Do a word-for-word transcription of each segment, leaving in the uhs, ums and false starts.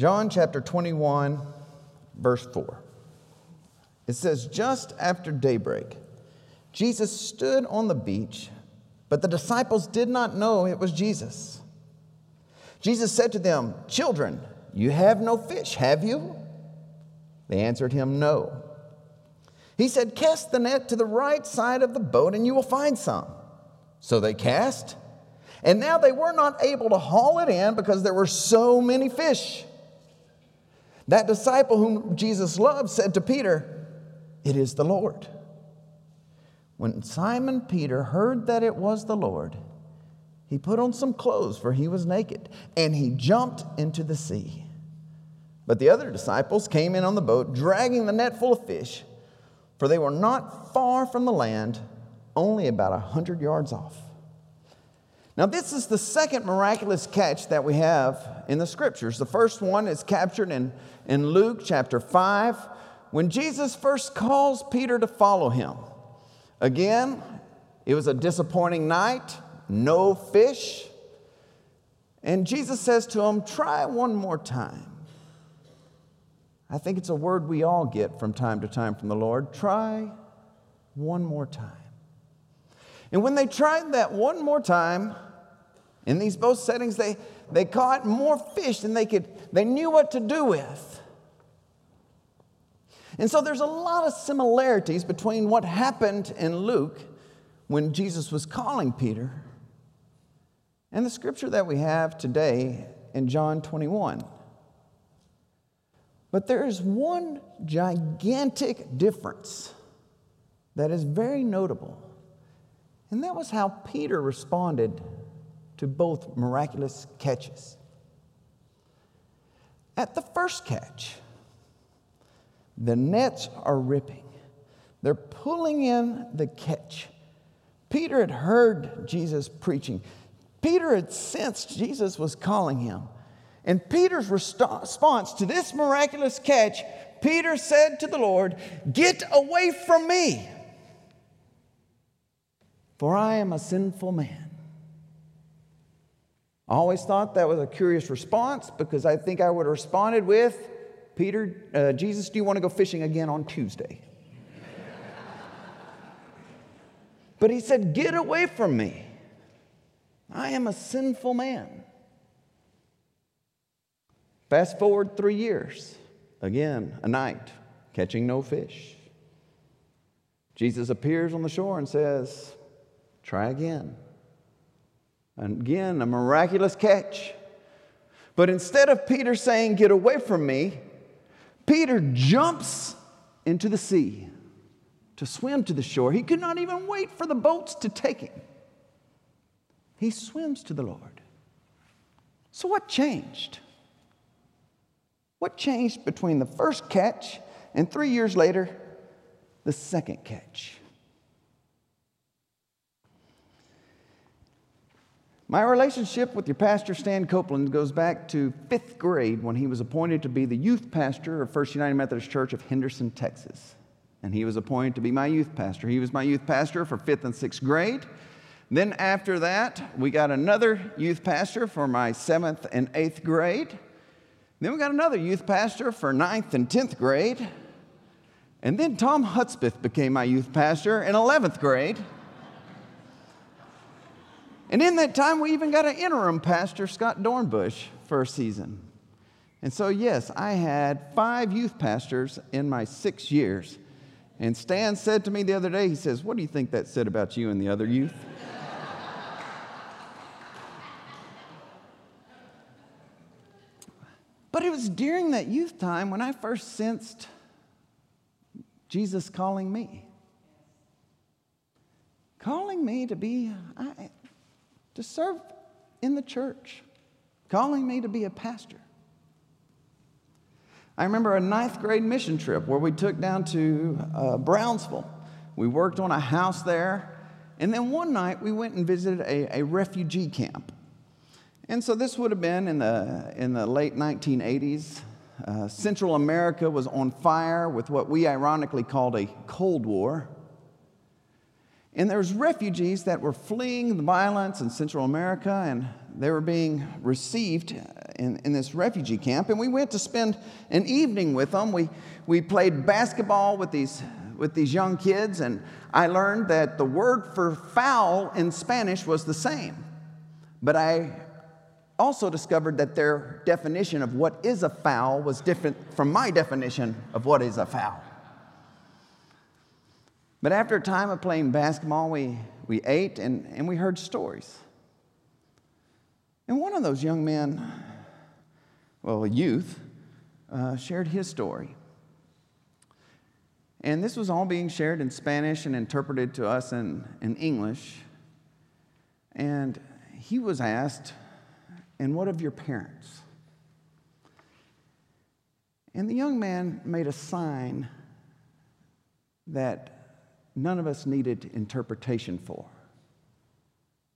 John chapter twenty-one, verse four. It says, "Just after daybreak, Jesus stood on the beach, but the disciples did not know it was Jesus. Jesus said to them, 'Children, you have no fish, have you?' They answered him, 'No.' He said, 'Cast the net to the right side of the boat, and you will find some.' So they cast, and now they were not able to haul it in because there were so many fish. That disciple whom Jesus loved said to Peter, 'It is the Lord.' When Simon Peter heard that it was the Lord, he put on some clothes, for he was naked, and he jumped into the sea. But the other disciples came in on the boat, dragging the net full of fish, for they were not far from the land, only about a hundred yards off." Now, this is the second miraculous catch that we have in the Scriptures. The first one is captured in, in Luke chapter five, when Jesus first calls Peter to follow him. Again, it was a disappointing night, no fish. And Jesus says to him, "Try one more time." I think it's a word we all get from time to time from the Lord. Try one more time. And when they tried that one more time, in these both settings, they, they caught more fish than they could, they knew what to do with. And so there's a lot of similarities between what happened in Luke when Jesus was calling Peter and the scripture that we have today in John twenty-one. But there is one gigantic difference that is very notable. And that was how Peter responded to both miraculous catches. At the first catch, the nets are ripping. They're pulling in the catch. Peter had heard Jesus preaching. Peter had sensed Jesus was calling him. And Peter's response to this miraculous catch, Peter said to the Lord, "Get away from me, for I am a sinful man." I always thought that was a curious response, because I think I would have responded with, "Peter, uh, Jesus, do you want to go fishing again on Tuesday?" But he said, "Get away from me. I am a sinful man." Fast forward three years. Again, a night, catching no fish. Jesus appears on the shore and says, "Try again." And again, a miraculous catch. But instead of Peter saying, "Get away from me," Peter jumps into the sea to swim to the shore. He could not even wait for the boats to take him. He swims to the Lord. So what changed? What changed between the first catch and three years later, the second catch? My relationship with your pastor, Stan Copeland, goes back to fifth grade when he was appointed to be the youth pastor of First United Methodist Church of Henderson, Texas. And he was appointed to be my youth pastor. He was my youth pastor for fifth and sixth grade. Then after that, we got another youth pastor for my seventh and eighth grade. Then we got another youth pastor for ninth and tenth grade. And then Tom Hudspeth became my youth pastor in eleventh grade. And in that time, we even got an interim pastor, Scott Dornbush, for a season. And so, yes, I had five youth pastors in my six years. And Stan said to me the other day, he says, "What do you think that said about you and the other youth?" But it was during that youth time when I first sensed Jesus calling me. Calling me to be... I, to serve in the church, calling me to be a pastor. I remember a ninth grade mission trip where we took down to uh, Brownsville. We worked on a house there, and then one night we went and visited a, a refugee camp. And so this would have been in the, in the late nineteen eighties. Uh, Central America was on fire with what we ironically called a Cold War. And there was refugees that were fleeing the violence in Central America, and they were being received in, in this refugee camp, and we went to spend an evening with them. We, we played basketball with these, with these young kids, and I learned that the word for foul in Spanish was the same. But I also discovered that their definition of what is a foul was different from my definition of what is a foul. But after a time of playing basketball, we, we ate and, and we heard stories. And one of those young men, well, a youth, uh, shared his story. And this was all being shared in Spanish and interpreted to us in, in English. And he was asked, "And what of your parents?" And the young man made a sign that none of us needed interpretation for.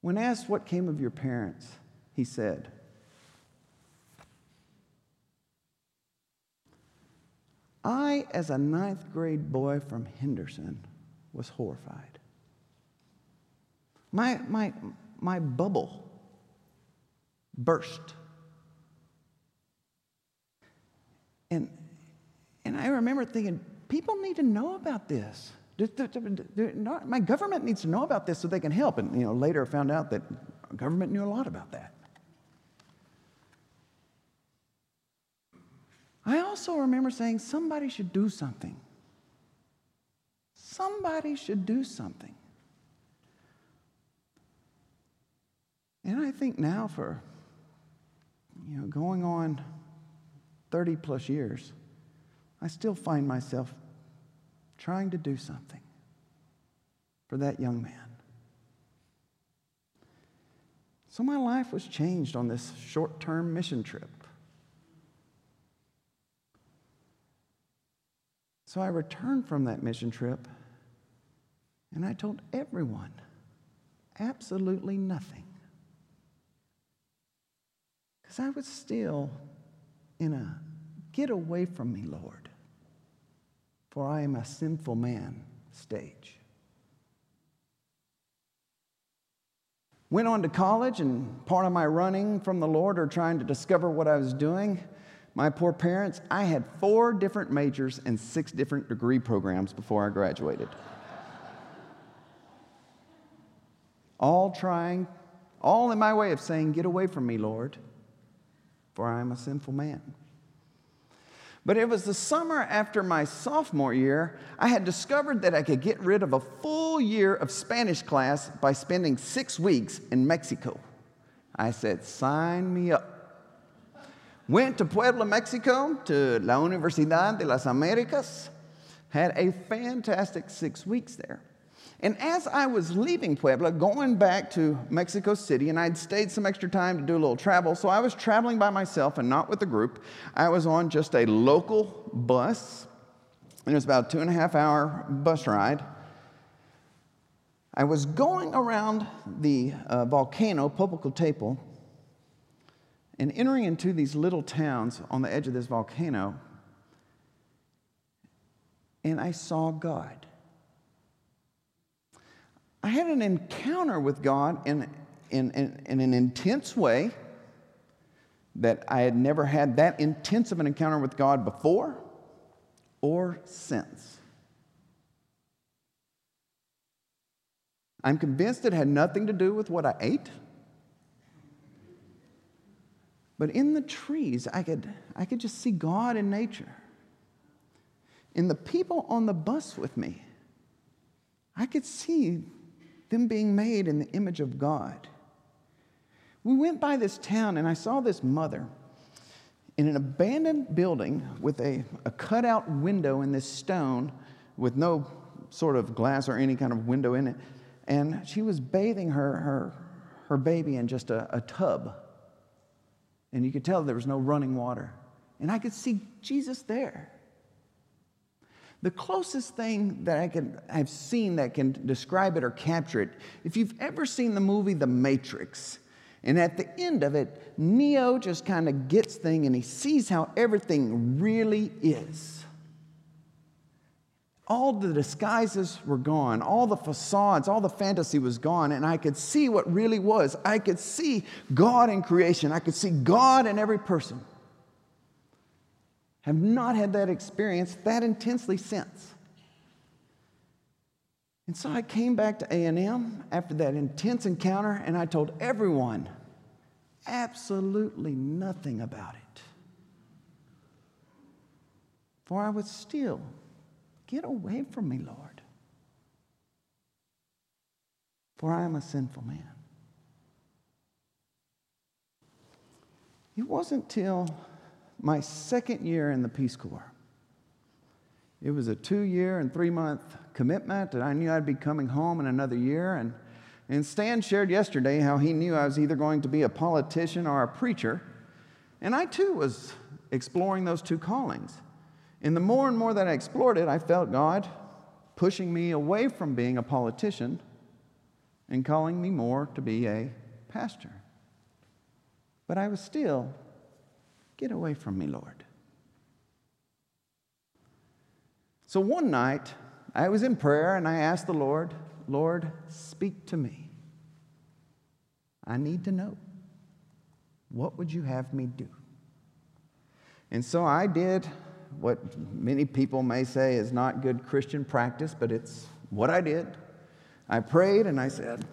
When asked what came of your parents, he said, "I, as a ninth grade boy from Henderson, was horrified. My, my, my bubble burst. And, and I remember thinking, people need to know about this. My government needs to know about this so they can help." And you know, later I found out that government knew a lot about that. I also remember saying, somebody should do something. Somebody should do something. And I think now for, you know, going on thirty plus years, I still find myself trying to do something for that young man. So my life was changed on this short-term mission trip. So I returned from that mission trip, and I told everyone absolutely nothing. Because I was still in a, "Get away from me, Lord, for I am a sinful man" stage. Went on to college, and part of my running from the Lord or trying to discover what I was doing, my poor parents, I had four different majors and six different degree programs before I graduated. All trying, all in my way of saying, "Get away from me, Lord, for I am a sinful man." But it was the summer after my sophomore year, I had discovered that I could get rid of a full year of Spanish class by spending six weeks in Mexico. I said, sign me up. Went to Puebla, Mexico, to La Universidad de las Americas. Had a fantastic six weeks there. And as I was leaving Puebla, going back to Mexico City, and I'd stayed some extra time to do a little travel, so I was traveling by myself and not with a group. I was on just a local bus, and it was about a two and a half hour bus ride. I was going around the uh, volcano, Popocatépetl, and entering into these little towns on the edge of this volcano, and I saw God. I had an encounter with God in, in, in, in an intense way that I had never had that intense of an encounter with God before or since. I'm convinced it had nothing to do with what I ate. But in the trees, I could, I could just see God in nature. In the people on the bus with me, I could see them being made in the image of God. We went by this town, and I saw this mother in an abandoned building with a, a cutout window in this stone with no sort of glass or any kind of window in it, and she was bathing her, her, her baby in just a, a tub, and you could tell there was no running water, and I could see Jesus there. The closest thing that I can have seen that can describe it or capture it, if you've ever seen the movie The Matrix, and at the end of it, Neo just kind of gets things and he sees how everything really is. All the disguises were gone. All the facades, all the fantasy was gone. And I could see what really was. I could see God in creation. I could see God in every person. Have not had that experience that intensely since. And so I came back to A and M after that intense encounter, and I told everyone absolutely nothing about it. For I was still, get away from me, Lord. For I am a sinful man. It wasn't till my second year in the Peace Corps. It was a two-year and three-month commitment, and I knew I'd be coming home in another year. And, and Stan shared yesterday how he knew I was either going to be a politician or a preacher. And I, too, was exploring those two callings. And the more and more that I explored it, I felt God pushing me away from being a politician and calling me more to be a pastor. But I was still, get away from me, Lord. So one night, I was in prayer and I asked the Lord, Lord, speak to me. I need to know. What would you have me do? And so I did what many people may say is not good Christian practice, but it's what I did. I prayed and I said,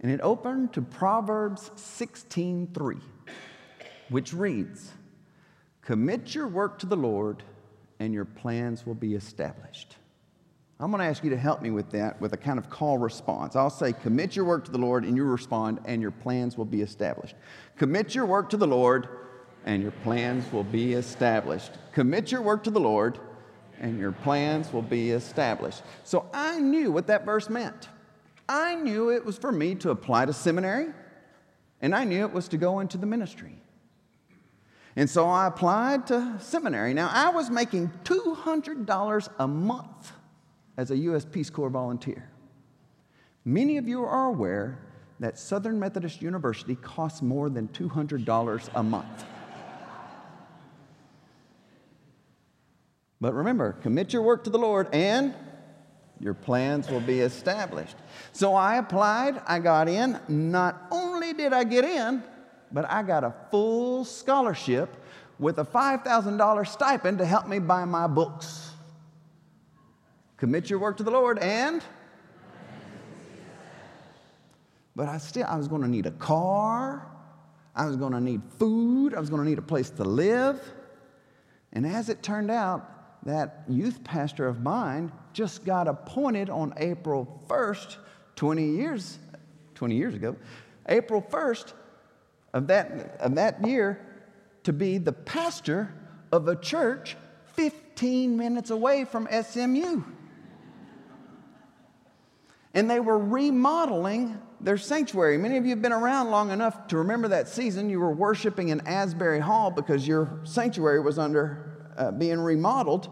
and it opened to Proverbs sixteen three, which reads, commit your work to the Lord, and your plans will be established. I'm going to ask you to help me with that, with a kind of call response. I'll say, commit your work to the Lord, and you respond, and your plans will be established. Commit your work to the Lord, and your plans will be established. Commit your work to the Lord, and your plans will be established. So I knew what that verse meant. I knew it was for me to apply to seminary, and I knew it was to go into the ministry. And so I applied to seminary. Now, I was making two hundred dollars a month as a U S Peace Corps volunteer. Many of you are aware that Southern Methodist University costs more than two hundred dollars a month. But remember, commit your work to the Lord, and your plans will be established. So I applied, I got in. Not only did I get in, but I got a full scholarship with a five thousand dollars stipend to help me buy my books. Commit your work to the Lord and... But I still, I was going to need a car. I was going to need food. I was going to need a place to live. And as it turned out, that youth pastor of mine just got appointed on April first, twenty years, twenty years ago, April first of that, of that year, to be the pastor of a church fifteen minutes away from S M U. And they were remodeling their sanctuary. Many of you have been around long enough to remember that season you were worshiping in Asbury Hall because your sanctuary was under Uh, being remodeled,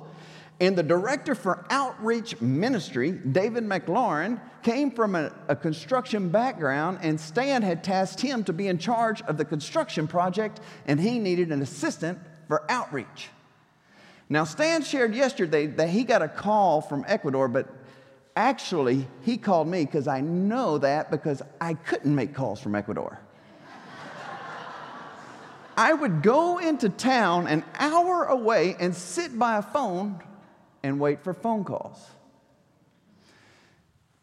and the director for outreach ministry, David McLaurin, came from a, a construction background, and Stan had tasked him to be in charge of the construction project, and he needed an assistant for outreach. Now, Stan shared yesterday that he got a call from Ecuador, but actually he called me because I know that because I couldn't make calls from Ecuador. I would go into town an hour away and sit by a phone and wait for phone calls.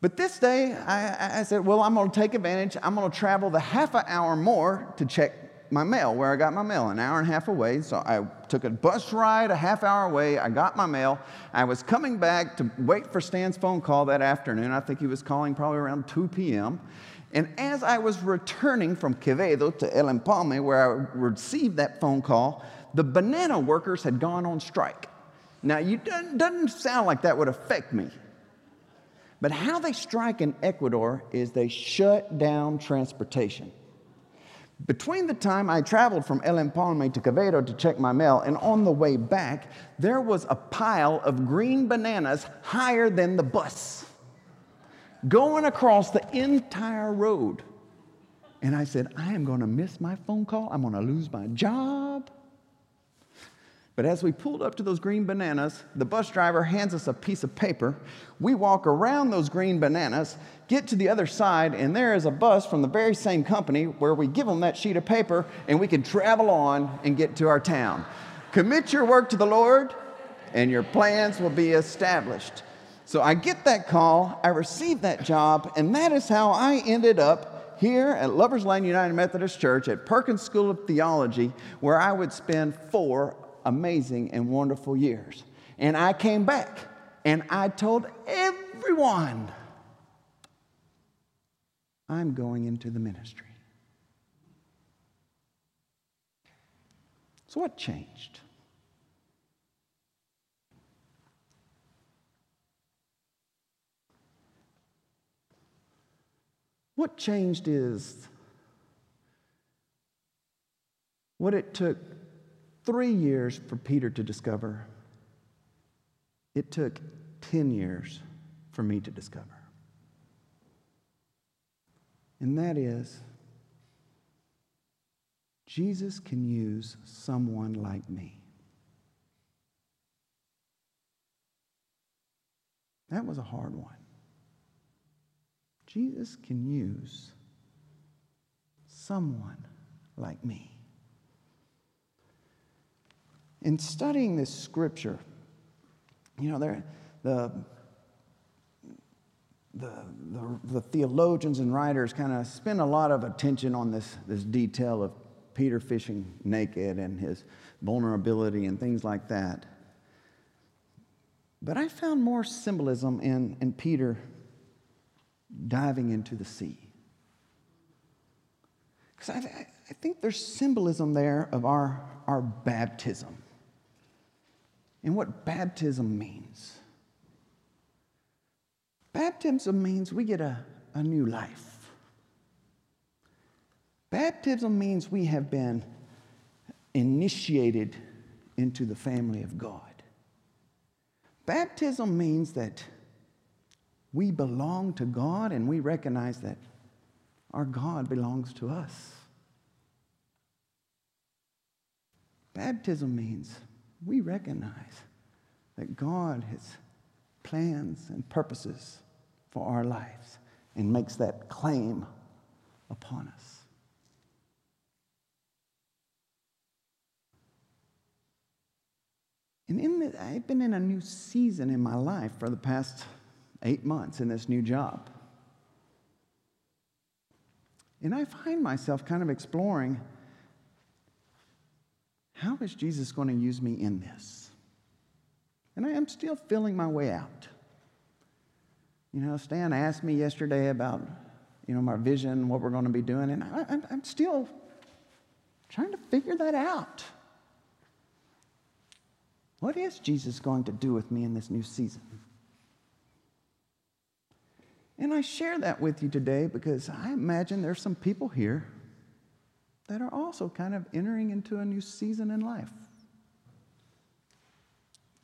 But this day, I, I said, well, I'm going to take advantage. I'm going to travel the half an hour more to check my mail, where I got my mail, an hour and a half away. So I took a bus ride a half hour away. I got my mail. I was coming back to wait for Stan's phone call that afternoon. I think he was calling probably around two p m And as I was returning from Quevedo to El Empalme, where I received that phone call, the banana workers had gone on strike. Now, it doesn't sound like that would affect me. But how they strike in Ecuador is they shut down transportation. Between the time I traveled from El Empalme to Quevedo to check my mail, and on the way back, there was a pile of green bananas higher than the bus, going across the entire road. And I said, I am going to miss my phone call. I'm going to lose my job. But as we pulled up to those green bananas, the bus driver hands us a piece of paper. We walk around those green bananas, get to the other side, and there is a bus from the very same company where we give them that sheet of paper, and we can travel on and get to our town. Commit your work to the Lord, and your plans will be established. So I get that call, I receive that job, and that is how I ended up here at Lovers Lane United Methodist Church at Perkins School of Theology, where I would spend four amazing and wonderful years. And I came back, and I told everyone, I'm going into the ministry. So what changed? What changed is what it took three years for Peter to discover, it took ten years for me to discover. And that is, Jesus can use someone like me. That was a hard one. Jesus can use someone like me. In studying this scripture, you know, there, the, the, the, the theologians and writers kind of spend a lot of attention on this, this detail of Peter fishing naked and his vulnerability and things like that. But I found more symbolism in, in Peter diving into the sea. Because I, th- I think there's symbolism there of our, our baptism and what baptism means. Baptism means we get a, a new life. Baptism means we have been initiated into the family of God. Baptism means that we belong to God, and we recognize that our God belongs to us. Baptism means we recognize that God has plans and purposes for our lives and makes that claim upon us. And in the, I've been in a new season in my life for the past eight months in this new job. And I find myself kind of exploring, how is Jesus going to use me in this? And I am still feeling my way out. You know, Stan asked me yesterday about, you know, my vision, what we're going to be doing, and I, I'm, I'm still trying to figure that out. What is Jesus going to do with me in this new season? And I share that with you today because I imagine there's some people here that are also kind of entering into a new season in life.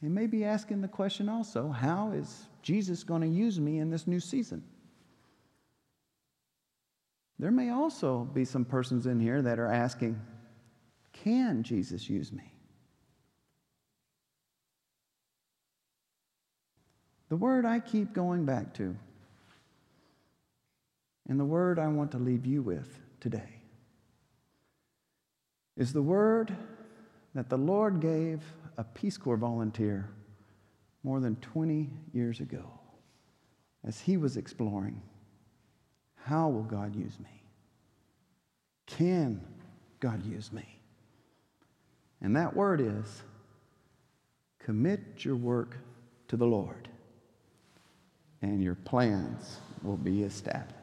And maybe asking the question also, how is Jesus going to use me in this new season? There may also be some persons in here that are asking, can Jesus use me? The word I keep going back to, and the word I want to leave you with today, is the word that the Lord gave a Peace Corps volunteer more than twenty years ago as he was exploring, how will God use me? Can God use me? And that word is, commit your work to the Lord, and your plans will be established.